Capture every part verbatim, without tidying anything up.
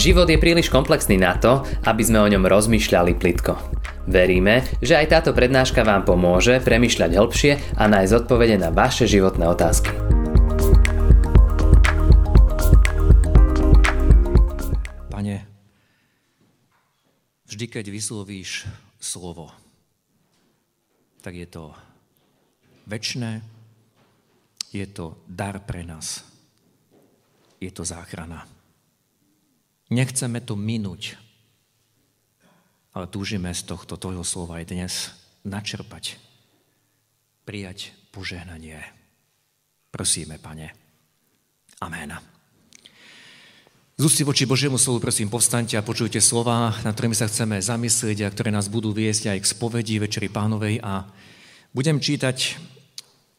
Život je príliš komplexný na to, aby sme o ňom rozmýšľali plitko. Veríme, že aj táto prednáška vám pomôže premýšľať hĺbšie a nájsť odpovede na vaše životné otázky. Pane, vždy keď vyslovíš slovo, tak je to večné, je to dar pre nás, je to záchrana. Nechceme to minúť, ale túžime z tohto tvojho slova aj dnes načerpať, prijať požehnanie. Prosíme, Pane. Amen. Z úcty voči Božiemu slovu, prosím, povstaňte a počujte slova, nad ktorými sa chceme zamyslieť a ktoré nás budú viesť aj k spovedi Večeri Pánovej. A budem čítať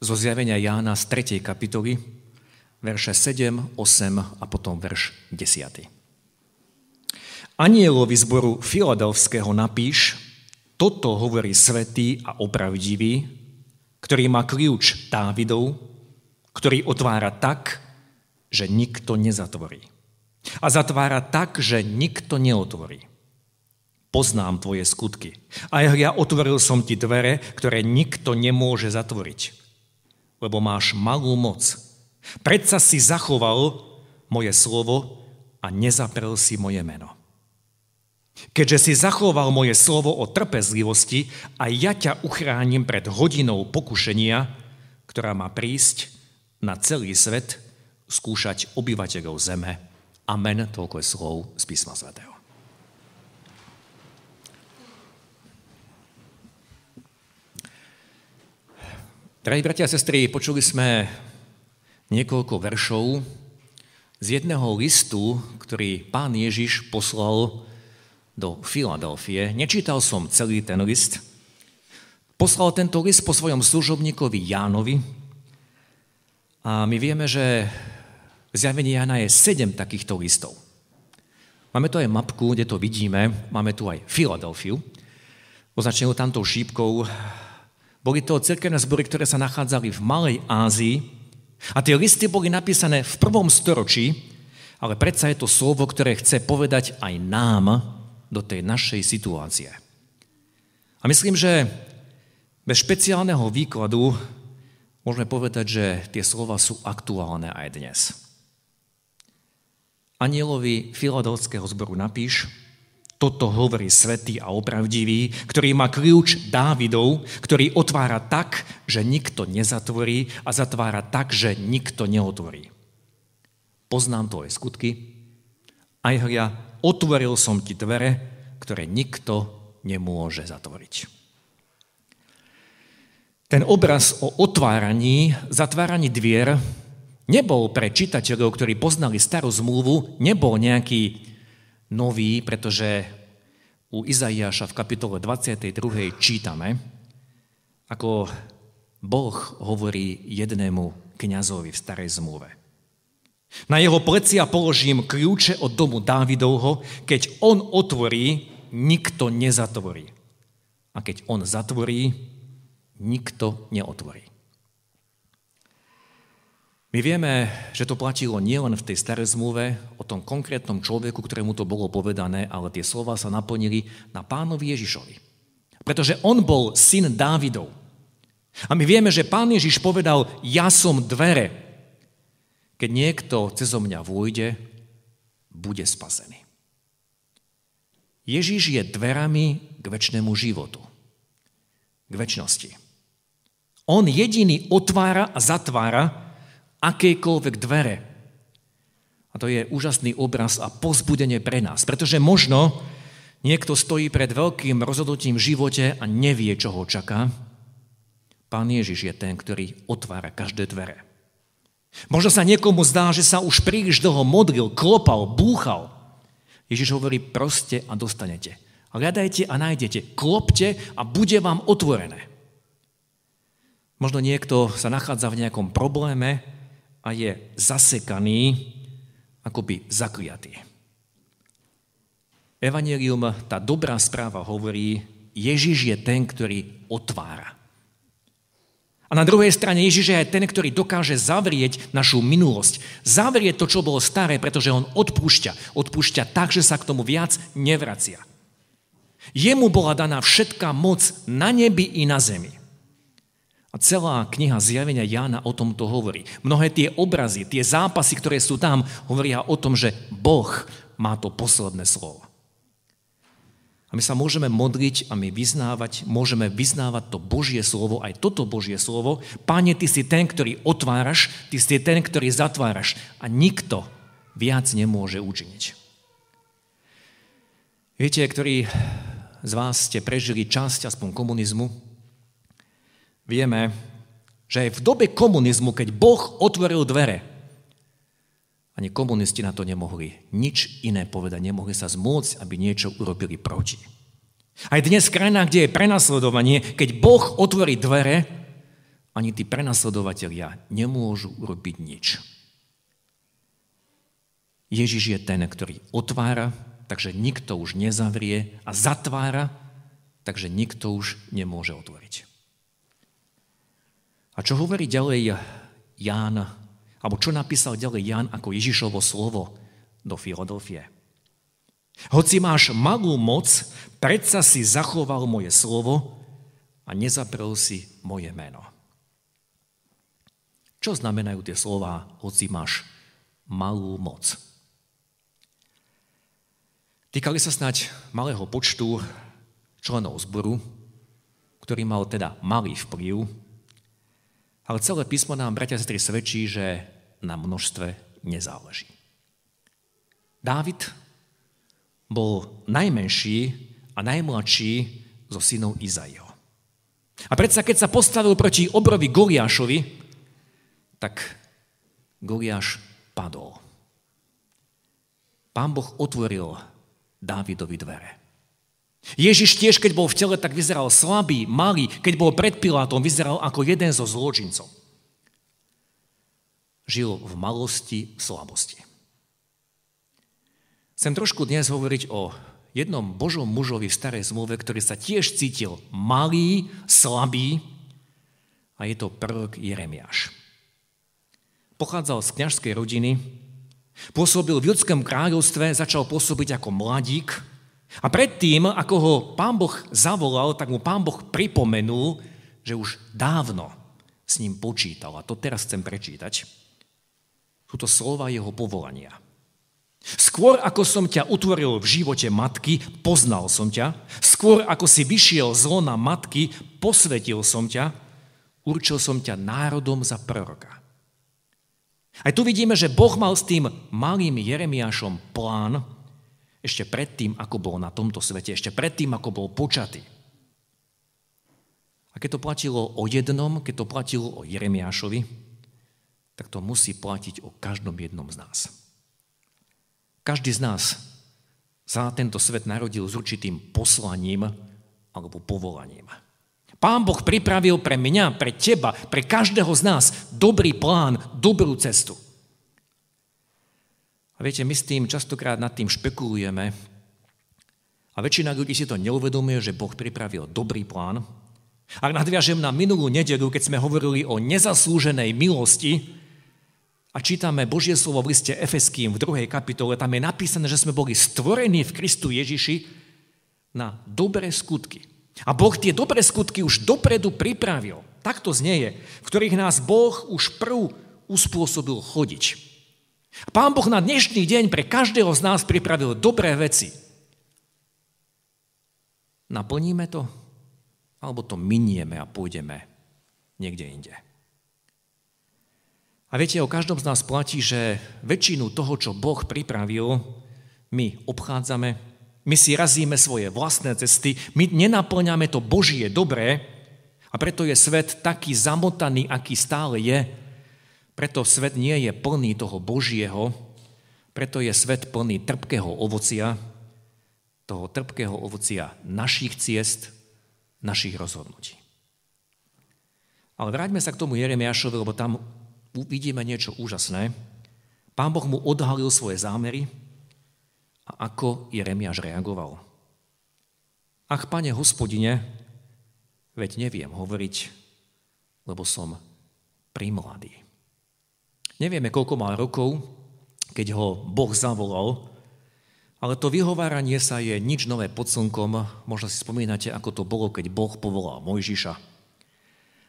zo Zjavenia Jána z tretej kapitoly, verše sedem, osem a potom verš desať. Anjelovi zboru Filadelfského napíš, toto hovorí svätý a opravdivý, ktorý má kľúč Dávidov, ktorý otvára tak, že nikto nezatvorí. A zatvára tak, že nikto neotvorí. Poznám tvoje skutky. A ja otvoril som ti dvere, ktoré nikto nemôže zatvoriť. Lebo máš malú moc. Predsa si zachoval moje slovo a nezaprel si moje meno. Keďže si zachoval moje slovo o trpezlivosti, a ja ťa uchránim pred hodinou pokušenia, ktorá má prísť na celý svet skúšať obyvateľov zeme. Amen, toľko je slov z Písma svätého. Drahí bratia a sestry, počuli sme niekoľko veršov z jedného listu, ktorý Pán Ježiš poslal do Filadelfie. Nečítal som celý ten list. Poslal tento list po svojom služobníkovi Jánovi. A my vieme, že v Zjavení Jána je sedem takýchto listov. Máme tu aj mapku, kde to vidíme. Máme tu aj Filadelfiu, označenú tamtou šípkou. Boli to cirkevné zbory, ktoré sa nachádzali v Malej Ázii. A tie listy boli napísané v prvom storočí, ale predsa je to slovo, ktoré chce povedať aj nám do tej našej situácie. A myslím, že bez špeciálneho výkladu môžeme povedať, že tie slova sú aktuálne aj dnes. Anjelovi Filadelfského zboru napíš, toto hovorí svätý a opravdivý, ktorý má kľúč Dávidov, ktorý otvára tak, že nikto nezatvorí a zatvára tak, že nikto neotvorí. Poznám tvoje skutky, aj hľa, otvoril som ti dvere, ktoré nikto nemôže zatvoriť. Ten obraz o otváraní, zatváraní dvier nebol pre čitateľov, ktorí poznali starú zmluvu, nebol nejaký nový, pretože u Izaiáša v kapitole dvadsiatej druhej čítame, ako Boh hovorí jednému kňazovi v starej zmluve. Na jeho plecia položím kľúče od domu Dávidovho, keď on otvorí, nikto nezatvorí. A keď on zatvorí, nikto neotvorí. My vieme, že to platilo nielen v tej starej zmluve o tom konkrétnom človeku, ktorému to bolo povedané, ale tie slova sa naplnili na Pánovi Ježišovi. Pretože on bol syn Dávidov. A my vieme, že Pán Ježiš povedal, ja som dvere. Keď niekto cezo mňa vôjde, bude spasený. Ježiš je dverami k večnému životu, k večnosti. On jediný otvára a zatvára akékoľvek dvere. A to je úžasný obraz a povzbudenie pre nás, pretože možno niekto stojí pred veľkým rozhodnutím v živote a nevie, čo ho čaká. Pán Ježiš je ten, ktorý otvára každé dvere. Možno sa niekomu zdá, že sa už príliš dlho modlil, klopal, búchal. Ježiš hovorí, proste a dostanete. Hľadajte a nájdete, klopte a bude vám otvorené. Možno niekto sa nachádza v nejakom probléme a je zasekaný, akoby zakliatý. Evangelium, tá dobrá správa hovorí, Ježiš je ten, ktorý otvára. A na druhej strane Ježiš je aj ten, ktorý dokáže zavrieť našu minulosť. Zavrieť to, čo bolo staré, pretože on odpúšťa. Odpúšťa tak, že sa k tomu viac nevracia. Jemu bola daná všetká moc na nebi i na zemi. A celá kniha Zjavenia Jána o tomto hovorí. Mnohé tie obrazy, tie zápasy, ktoré sú tam, hovoria o tom, že Boh má to posledné slovo. A my sa môžeme modliť a my vyznávať, môžeme vyznávať to Božie slovo, aj toto Božie slovo. Pane, ty si ten, ktorý otváraš, ty si ten, ktorý zatváraš. A nikto viac nemôže učiniť. Viete, ktorí z vás ste prežili časť aspoň komunizmu, vieme, že aj v dobe komunizmu, keď Boh otvoril dvere, ani komunisti na to nemohli nič iné povedať, nemohli sa zmôcť, aby niečo urobili proti. Aj dnes v krajinách, kde je prenasledovanie, keď Boh otvorí dvere, ani tí prenasledovatelia nemôžu urobiť nič. Ježiš je ten, ktorý otvára, takže nikto už nezavrie, a zatvára, takže nikto už nemôže otvoriť. A čo hovorí ďalej Ján? Alebo čo napísal ďalej Ján ako Ježišovo slovo do Filadelfie. Hoci máš malú moc, predsa si zachoval moje slovo a nezaprel si moje meno. Čo znamenajú tie slová, hoci máš malú moc? Týkali sa snáď malého počtu členov zboru, ktorý mal teda malý vplyv, ale celé písmo nám, bratia a sestry, svedčí, že na množstve nezáleží. Dávid bol najmenší a najmladší zo synov Izaiho. A predsa, keď sa postavil proti obrovi Goliášovi, tak Goliáš padol. Pán Boh otvoril Dávidovi dvere. Ježiš tiež, keď bol v tele, tak vyzeral slabý, malý. Keď bol pred Pilátom, vyzeral ako jeden zo zločincov. Žil v malosti, v slabosti. Chcem trošku dnes hovoriť o jednom Božom mužovi v starej zmluve, ktorý sa tiež cítil malý, slabý, a je to prorok Jeremiáš. Pochádzal z kňažskej rodiny, pôsobil v judskom kráľovstve, začal pôsobiť ako mladík. A predtým, ako ho Pán Boh zavolal, tak mu Pán Boh pripomenul, že už dávno s ním počítal. A to teraz chcem prečítať. Sú to slova jeho povolania. Skôr, ako som ťa utvoril v živote matky, poznal som ťa. Skôr, ako si vyšiel z lona matky, posvetil som ťa. Určil som ťa národom za proroka. Aj tu vidíme, že Boh mal s tým malým Jeremiášom plán, ešte predtým, ako bol na tomto svete, ešte predtým, ako bol počatý. A keď to platilo o jednom, keď to platilo o Jeremiášovi, tak to musí platiť o každom jednom z nás. Každý z nás sa na tento svet narodil s určitým poslaním alebo povolaním. Pán Boh pripravil pre mňa, pre teba, pre každého z nás dobrý plán, dobrú cestu. A viete, my s tým častokrát nad tým špekulujeme a väčšina ľudí si to neuvedomuje, že Boh pripravil dobrý plán. Ak nadviažem na minulú nedeľu, keď sme hovorili o nezaslúženej milosti a čítame Božie slovo v liste Efeským v druhej kapitole, tam je napísané, že sme boli stvorení v Kristu Ježiši na dobré skutky. A Boh tie dobré skutky už dopredu pripravil. Takto znieje, v ktorých nás Boh už prv uspôsobil chodiť. Pán Boh na dnešný deň pre každého z nás pripravil dobré veci. Naplníme to? Alebo to minieme a pôjdeme niekde inde? A viete, o každom z nás platí, že väčšinu toho, čo Boh pripravil, my obchádzame, my si razíme svoje vlastné cesty, my nenaplňame to Božie dobré a preto je svet taký zamotaný, aký stále je. Preto svet nie je plný toho Božieho, preto je svet plný trpkého ovocia, toho trpkého ovocia našich ciest, našich rozhodnutí. Ale vráťme sa k tomu Jeremiášovi, lebo tam uvidíme niečo úžasné. Pán Boh mu odhalil svoje zámery a ako Jeremiáš reagoval. Ach, Pane Hospodine, veď neviem hovoriť, lebo som primladý. Nevieme, koľko mal rokov, keď ho Boh zavolal, ale to vyhováranie sa je nič nové pod slnkom. Možno si spomínate, ako to bolo, keď Boh povolal Mojžiša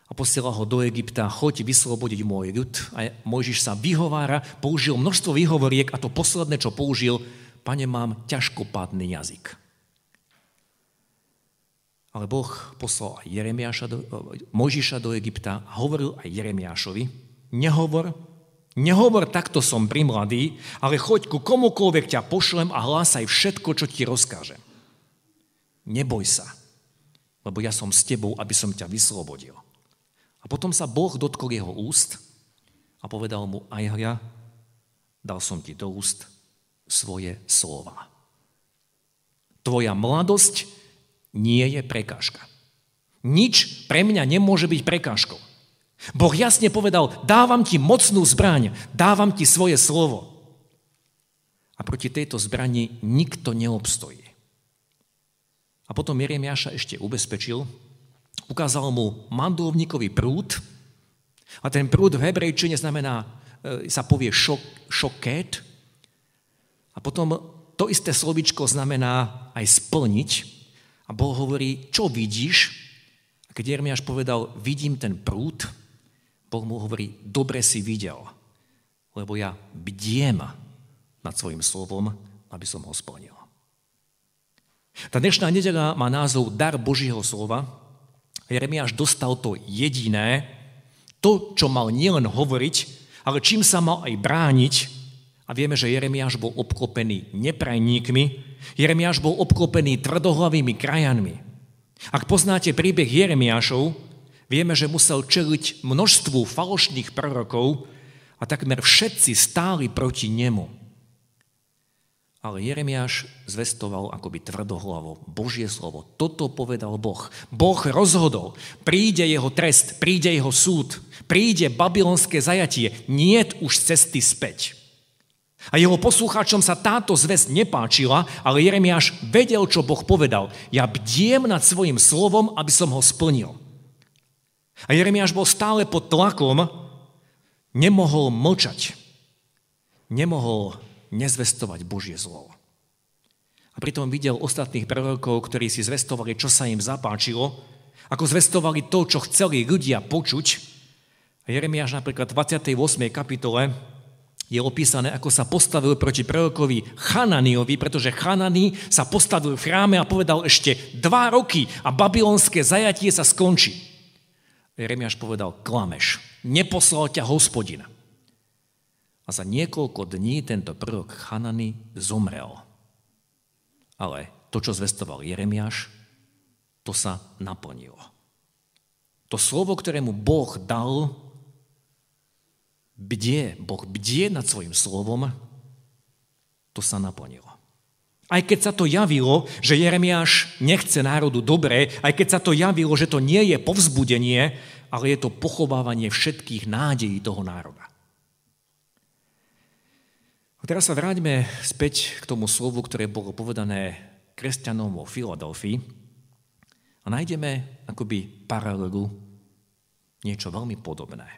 a posielal ho do Egypta, choď vyslobodiť môj ľud. A Mojžiš sa vyhovára, použil množstvo výhovoriek a to posledné, čo použil, Pane, mám ťažkopádny jazyk. Ale Boh poslal aj Jeremiáša do, Mojžiša do Egypta a hovoril aj Jeremiášovi, nehovor, Nehovor, takto som primladý, ale choď ku komukoľvek ťa pošlem a hlásaj všetko, čo ti rozkážem. Neboj sa, lebo ja som s tebou, aby som ťa vyslobodil. A potom sa Boh dotkol jeho úst a povedal mu, aj hľa, dal som ti do úst svoje slova. Tvoja mladosť nie je prekážka. Nič pre mňa nemôže byť prekážkou. Boh jasne povedal, dávam ti mocnú zbraň, dávam ti svoje slovo. A proti tejto zbrani nikto neobstojí. A potom Jeremiáša ešte ubezpečil, ukázal mu mandulovníkový prúd, a ten prúd v hebrejčine znamená, sa povie šok, šokét, a potom to isté slovičko znamená aj splniť. A Boh hovorí, čo vidíš? A keď Jeremiáš povedal, vidím ten prúd, Boh mu hovorí, dobre si videl, lebo ja bdiem nad svojím slovom, aby som ho splnil. Tá dnešná nedeľa má názov Dar Božieho slova. Jeremiáš dostal to jediné, to, čo mal nielen hovoriť, ale čím sa mal aj brániť. A vieme, že Jeremiáš bol obklopený neprajníkmi, Jeremiáš bol obklopený tvrdohlavými krajanmi. Ak poznáte príbeh Jeremiášov, vieme, že musel čeliť množstvu falošných prorokov a takmer všetci stáli proti nemu. Ale Jeremiáš zvestoval akoby tvrdohlavo Božie slovo. Toto povedal Boh. Boh rozhodol. Príde jeho trest, príde jeho súd, príde babylonské zajatie. Niet už cesty späť. A jeho poslucháčom sa táto zvesť nepáčila, ale Jeremiáš vedel, čo Boh povedal. Ja bdiem nad svojim slovom, aby som ho splnil. A Jeremiáš bol stále pod tlakom, nemohol mlčať, nemohol nezvestovať Božie slovo. A pritom videl ostatných prorokov, ktorí si zvestovali, čo sa im zapáčilo, ako zvestovali to, čo chceli ľudia počuť. A Jeremiáš napríklad v dvadsiatej ôsmej kapitole je opísané, ako sa postavil proti prorokovi Chananiovi, pretože Chanani sa postavil v chráme a povedal ešte dva roky a babylonské zajatie sa skončí. Jeremiáš povedal, klameš, neposlal ťa Hospodin. A za niekoľko dní tento prorok Chanani zomrel. Ale to, čo zvestoval Jeremiáš, to sa naplnilo. To slovo, ktoré mu Boh dal, bdie, Boh bdie nad svojim slovom, to sa naplnilo. Aj keď sa to javilo, že Jeremiáš nechce národu dobre, aj keď sa to javilo, že to nie je povzbudenie, ale je to pochovávanie všetkých nádejí toho národa. A teraz sa vráťme späť k tomu slovu, ktoré bolo povedané kresťanom vo Filadelfii a nájdeme akoby paralelu, niečo veľmi podobné.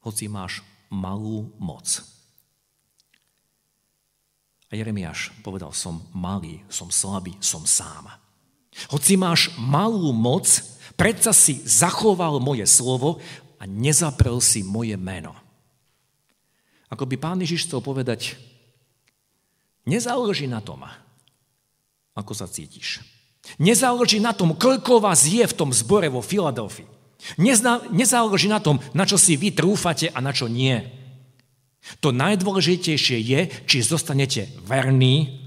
Hoci máš malú moc. A Jeremiáš povedal, som malý, som slabý, som sám. Hoci máš malú moc, predsa si zachoval moje slovo a nezaprel si moje meno. Ako by Pán Ježiš chcel povedať, nezáleží na tom, ako sa cítiš. Nezáleží na tom, koľko vás je v tom zbore vo Filadelfii. Nezá, nezáleží na tom, na čo si vy trúfate a na čo nie. To najdôležitejšie je, či zostanete verní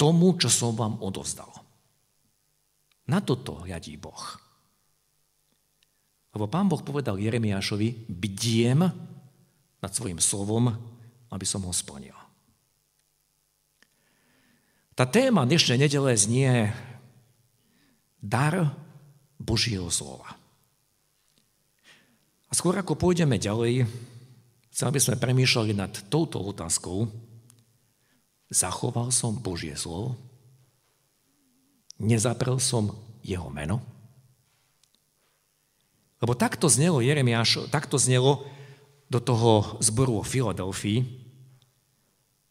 tomu, čo som vám odovzdal. Na toto hľadí Boh. Lebo Pán Boh povedal Jeremiášovi, bdiem nad svojim slovom, aby som ho splnil. Tá téma dnešnej nedele znie Dar Božieho slova. A skôr ako pôjdeme ďalej, chcem, aby sme premýšľali nad touto otázkou. Zachoval som Božie slovo? Nezaprel som jeho meno? Lebo takto znelo Jeremiáš, takto znelo do toho zboru o Filadelfii.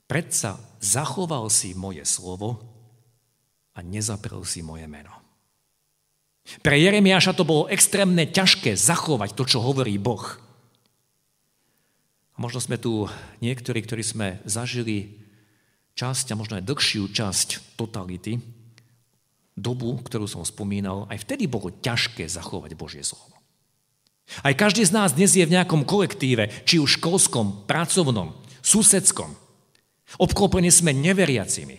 Predsa zachoval si moje slovo a nezaprel si moje meno. Pre Jeremiáša to bolo extrémne ťažké zachovať to, čo hovorí Boh. A možno sme tu niektorí, ktorí sme zažili časť a možno aj dlhšiu časť totality, dobu, ktorú som spomínal, aj vtedy bolo ťažké zachovať Božie slovo. Aj každý z nás dnes je v nejakom kolektíve, či už školskom, pracovnom, susedskom. Obklopení sme neveriacimi.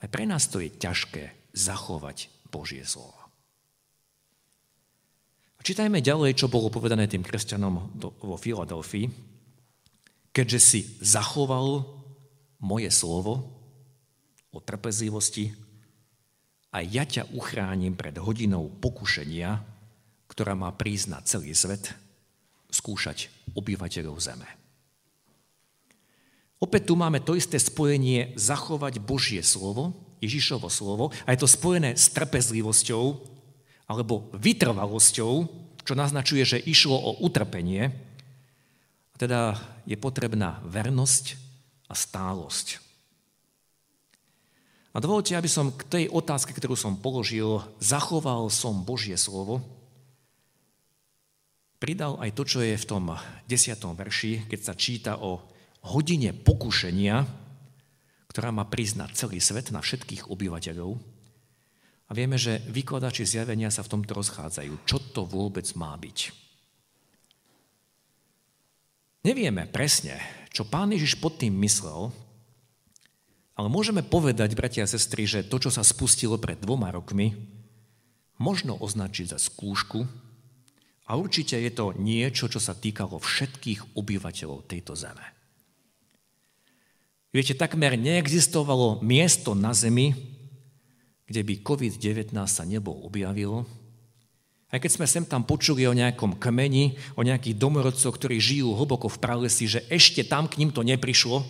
Aj pre nás to je ťažké zachovať Božie slovo. A čítajme ďalej, čo bolo povedané tým kresťanom vo Filadelfii. Keďže si zachoval moje slovo o trpezlivosti, a ja ťa uchránim pred hodinou pokušenia, ktorá má prísť na celý svet, skúšať obyvateľov zeme. Opäť tu máme to isté spojenie zachovať Božie slovo, Ježišovo slovo, a je to spojené s trpezlivosťou alebo vytrvalosťou, čo naznačuje, že išlo o utrpenie. Teda je potrebná vernosť a stálosť. A dovolte, aby som k tej otázke, ktorú som položil, zachoval som Božie slovo, pridal aj to, čo je v tom desiatom verši, keď sa číta o hodine pokušenia, ktorá má prísť na celý svet, na všetkých obyvateľov. A vieme, že vykladači zjavenia sa v tomto rozchádzajú. Čo to vôbec má byť? Nevieme presne, čo Pán Ježiš pod tým myslel, ale môžeme povedať, bratia a sestry, že to, čo sa spustilo pred dvoma rokmi, možno označiť za skúšku a určite je to niečo, čo sa týkalo všetkých obyvateľov tejto zeme. Viete, takmer neexistovalo miesto na zemi, kde by covid devätnásť sa nebo objavilo. Aj keď sme sem tam počuli o nejakom kmeni, o nejakých domorodcoch, ktorí žijú hlboko v pralesi, že ešte tam k ním to neprišlo,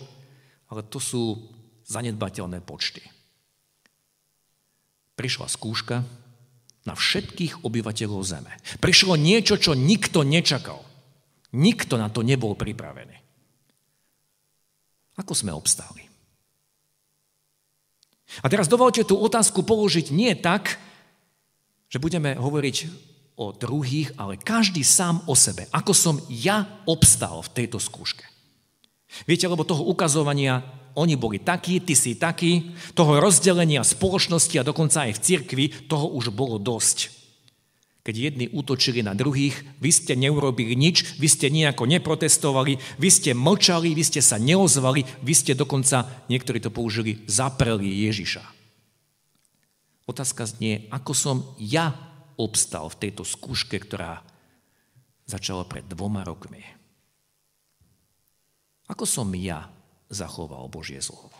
ale to sú zanedbateľné počty. Prišla skúška na všetkých obyvateľov zeme. Prišlo niečo, čo nikto nečakal. Nikto na to nebol pripravený. Ako sme obstáli? A teraz dovolte tú otázku položiť nie tak, že budeme hovoriť o druhých, ale každý sám o sebe. Ako som ja obstál v tejto skúške? Viete, lebo toho ukazovania, oni boli takí, ty si taký, toho rozdelenia spoločnosti a dokonca aj v cirkvi, toho už bolo dosť. Keď jedni útočili na druhých, vy ste neurobili nič, vy ste nejako neprotestovali, vy ste mlčali, vy ste sa neozvali, vy ste dokonca, niektorí to použili, zapreli Ježiša. Otázka znie, ako som ja obstal v tejto skúške, ktorá začala pred dvoma rokmi. Ako som ja zachoval Božie slovo?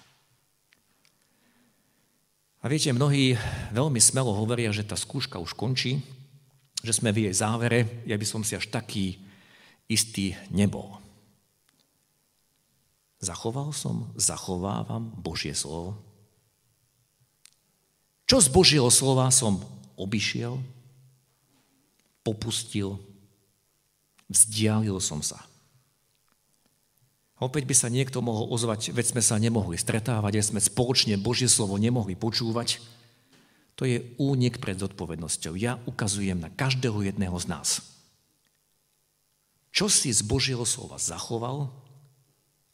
A viete, mnohí veľmi smelo hovoria, že tá skúška už končí, že sme v jej závere, ja by som si až taký istý nebol. Zachoval som, zachovávam Božie slovo. Čo z Božieho slova som obišiel, popustil, vzdialil som sa. Opäť by sa niekto mohol ozvať, veď sme sa nemohli stretávať, veď sme spoločne Božie slovo nemohli počúvať. To je únik pred zodpovednosťou. Ja ukazujem na každého jedného z nás. Čo si z Božieho slova zachoval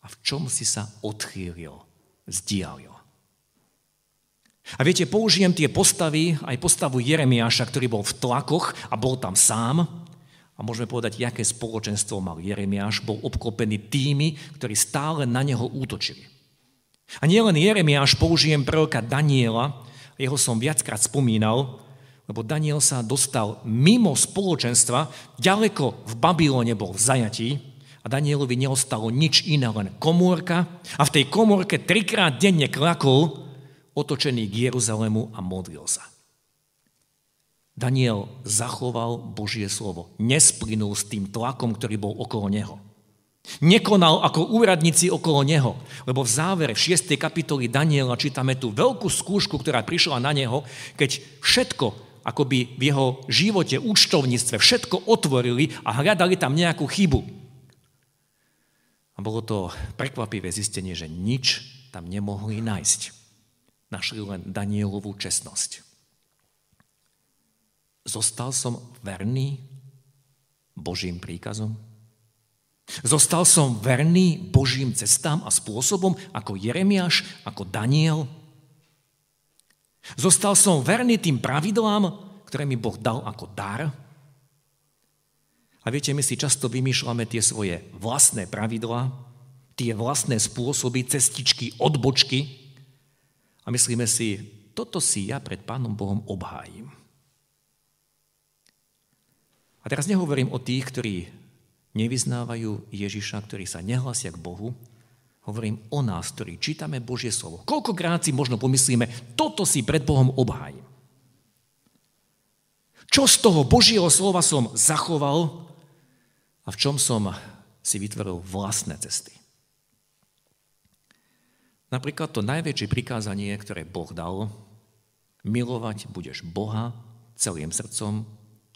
a v čom si sa odchýlil, zdialil. A viete, použijem tie postavy, aj postavu Jeremiáša, ktorý bol v tlakoch a bol tam sám. A môžeme povedať, aké spoločenstvo mal Jeremiáš. Bol obklopený tými, ktorí stále na neho útočili. A nielen Jeremiáš, použijem proroka Daniela, jeho som viackrát spomínal, lebo Daniel sa dostal mimo spoločenstva, ďaleko v Babylone bol v zajatí a Danielovi neostalo nič iné, len komórka a v tej komórke trikrát denne klakol, otočený k Jeruzalému a modlil sa. Daniel zachoval Božie slovo, nesplynul s tým tlakom, ktorý bol okolo neho. Nekonal ako úradníci okolo neho, lebo v závere v šiestej kapitoli Daniela čítame tú veľkú skúšku, ktorá prišla na neho, keď všetko, akoby v jeho živote, účtovníctve všetko otvorili a hľadali tam nejakú chybu. A bolo to prekvapivé zistenie, že nič tam nemohli nájsť. Našli len Danielovú čestnosť. Zostal som verný Božím príkazom? Zostal som verný Božím cestám a spôsobom ako Jeremiáš, ako Daniel? Zostal som verný tým pravidlám, ktoré mi Boh dal ako dar? A viete, my si často vymýšľame tie svoje vlastné pravidlá, tie vlastné spôsoby, cestičky, odbočky a myslíme si, toto si ja pred Pánom Bohom obhájim. A teraz nehovorím o tých, ktorí nevyznávajú Ježiša, ktorí sa nehlásia k Bohu, hovorím o nás, ktorí čítame Božie slovo. Koľkokrát si možno pomyslíme, toto si pred Bohom obhájim. Čo z toho Božieho slova som zachoval a v čom som si vytvoril vlastné cesty? Napríklad to najväčšie prikázanie, ktoré Boh dal, milovať budeš Boha celým srdcom,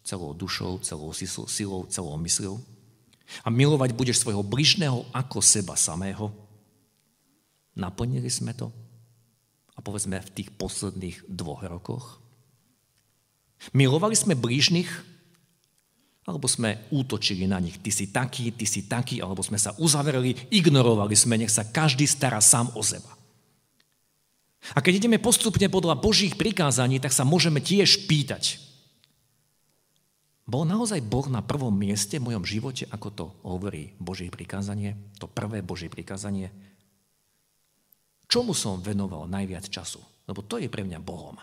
celou dušou, celou silou, celou mysľou. A milovať budeš svojho bližného ako seba samého. Naplnili sme to a povedzme v tých posledných dvoch rokoch. Milovali sme blížnych, alebo sme útočili na nich. Ty si taký, ty si taký, alebo sme sa uzavreli, ignorovali sme, nech sa každý stará sám o seba. A keď ideme postupne podľa Božích prikázaní, tak sa môžeme tiež pýtať. Bol naozaj Boh na prvom mieste v mojom živote, ako to hovorí Božie prikázanie, to prvé Božie prikázanie? Čomu som venoval najviac času? Lebo to je pre mňa Bohom.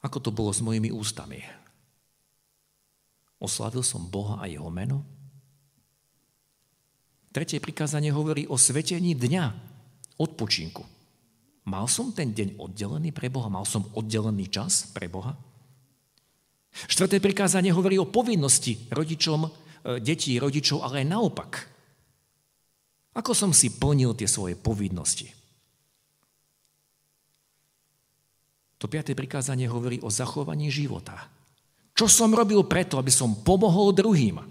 Ako to bolo s mojimi ústami? Oslavil som Boha a jeho meno? Tretie prikázanie hovorí o svetení dňa, odpočinku. Mal som ten deň oddelený pre Boha? Mal som oddelený čas pre Boha? Štvrté prikázanie hovorí o povinnosti rodičom, detí, rodičov, ale aj naopak. Ako som si plnil tie svoje povinnosti? To piaté prikázanie hovorí o zachovaní života. Čo som robil preto, aby som pomohol druhým?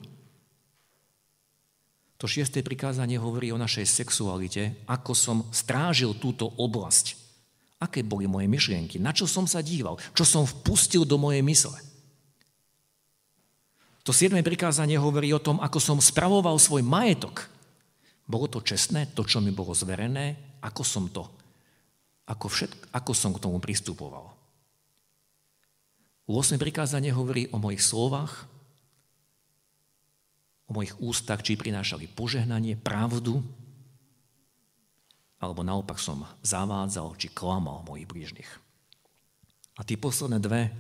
To šiesté prikázanie hovorí o našej sexualite, ako som strážil túto oblasť. Aké boli moje myšlienky, na čo som sa díval, čo som vpustil do mojej mysle. To siedme prikázanie hovorí o tom, ako som spravoval svoj majetok. Bolo to čestné, to, čo mi bolo zverené, ako som to Ako, všetk, ako som k tomu pristupoval. Ôsme prikázanie hovorí o mojich slovách, o mojich ústach, či prinášali požehnanie, pravdu, alebo naopak som zavádzal, či klamal mojich blížnych. A tie posledné dve,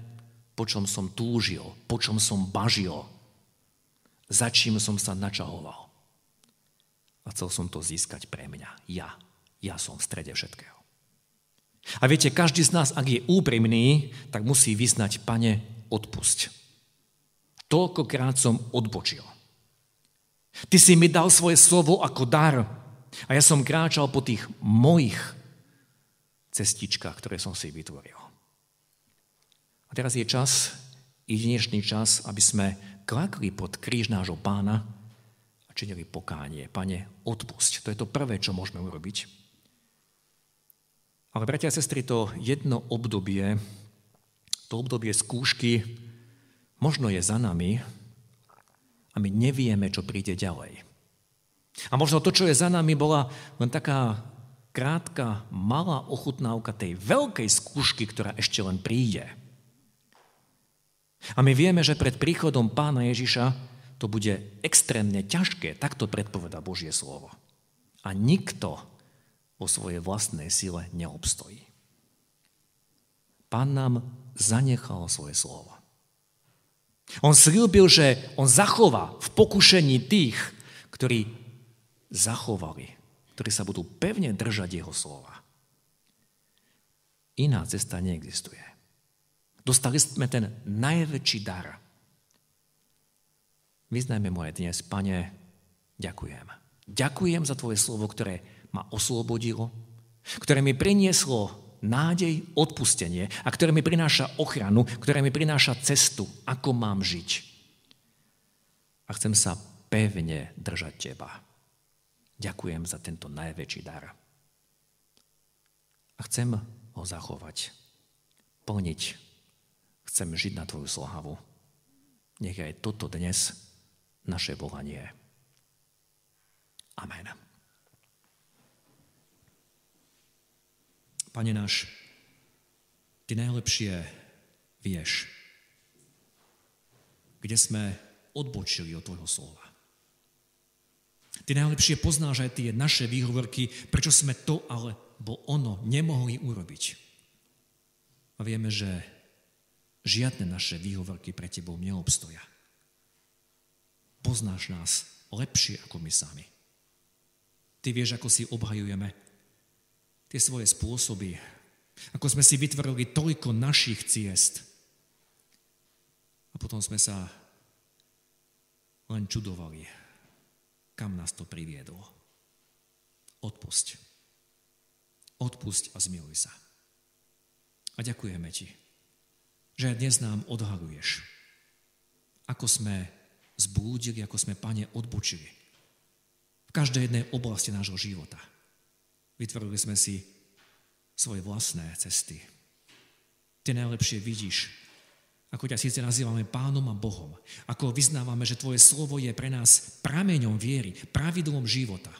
po čom som túžil, po čom som bažil, za čím som sa načahoval. A chcel som to získať pre mňa. Ja. Ja som v strede všetkého. A viete, každý z nás, ak je úprimný, tak musí vyznať, Pane, odpusť. Toľkokrát som odbočil. Ty si mi dal svoje slovo ako dar a ja som kráčal po tých mojich cestičkách, ktoré som si vytvoril. A teraz je čas, jedinečný čas, aby sme klakli pod kríž nášho Pána a činili pokánie. Pane, odpusť. To je to prvé, čo môžeme urobiť. Ale bratia a sestry, to jedno obdobie, to obdobie skúšky, možno je za nami a my nevieme, čo príde ďalej. A možno to, čo je za nami, bola len taká krátka, malá ochutnávka tej veľkej skúšky, ktorá ešte len príde. A my vieme, že pred príchodom Pána Ježiša to bude extrémne ťažké, takto predpovedá Božie slovo. A nikto o svojej vlastnej sile neobstojí. Pán nám zanechal svoje slovo. On sľúbil, že on zachová v pokušení tých, ktorí zachovali, ktorí sa budú pevne držať jeho slova. Iná cesta neexistuje. Dostali sme ten najväčší dar. Vyznajme mu aj dnes, Pane, ďakujem. Ďakujem za tvoje slovo, ktoré ma oslobodilo, ktoré mi prinieslo nádej, odpustenie a ktoré mi prináša ochranu, ktoré mi prináša cestu, ako mám žiť. A chcem sa pevne držať teba. Ďakujem za tento najväčší dar. A chcem ho zachovať, plniť. Chcem žiť na tvoju slávu. Nech je toto dnes naše volanie. Amen. Pane náš, ty najlepšie vieš, kde sme odbočili od tvojho slova. Ty najlepšie poznáš aj tie naše výhovorky, prečo sme to alebo ono nemohli urobiť. A vieme, že žiadne naše výhovorky pre tebou neobstoja. Poznáš nás lepšie ako my sami. Ty vieš, ako si obhajujeme tie svoje spôsoby, ako sme si vytvorili toľko našich ciest. A potom sme sa len čudovali, kam nás to priviedlo. Odpusť. Odpusť a zmiluj sa. A ďakujeme ti, že dnes nám odhaluješ, ako sme zblúdili, ako sme, Pane, odbočili. V každej jednej oblasti nášho života. Vytvorili sme si svoje vlastné cesty. Ty najlepšie vidíš, ako ťa síce nazývame Pánom a Bohom, ako vyznávame, že tvoje slovo je pre nás prameňom viery, pravidlom života.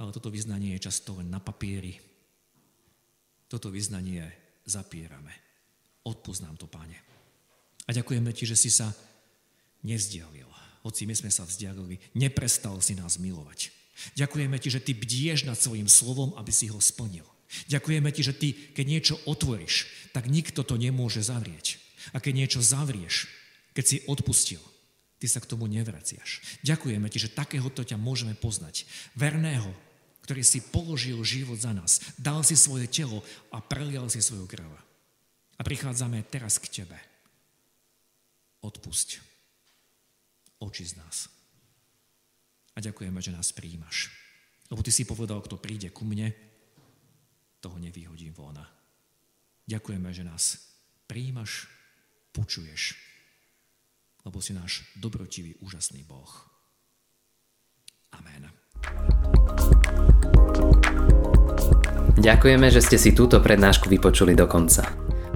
Ale toto vyznanie je často len na papieri. Toto vyznanie zapierame. Odpusť nám to, Pane. A ďakujeme ti, že si sa nevzdialil. Hoci my sme sa vzdialili, neprestal si nás milovať. Ďakujeme ti, že ty bdieš nad svojím slovom, aby si ho splnil. Ďakujeme ti, že ty, keď niečo otvoríš, tak nikto to nemôže zavrieť. A keď niečo zavrieš, keď si odpustil, ty sa k tomu nevraciaš. Ďakujeme ti, že takéhoto ťa môžeme poznať. Verného, ktorý si položil život za nás, dal si svoje telo a prelial si svoju krv. A prichádzame teraz k tebe. Odpusť. Očisť nás. A ďakujeme, že nás prijímaš. Lebo ty si povedal, kto príde ku mne, toho nevyhodím von. Ďakujeme, že nás prijímaš, počuješ. Lebo si náš dobrotivý, úžasný Boh. Amen. Ďakujeme, že ste si túto prednášku vypočuli do konca.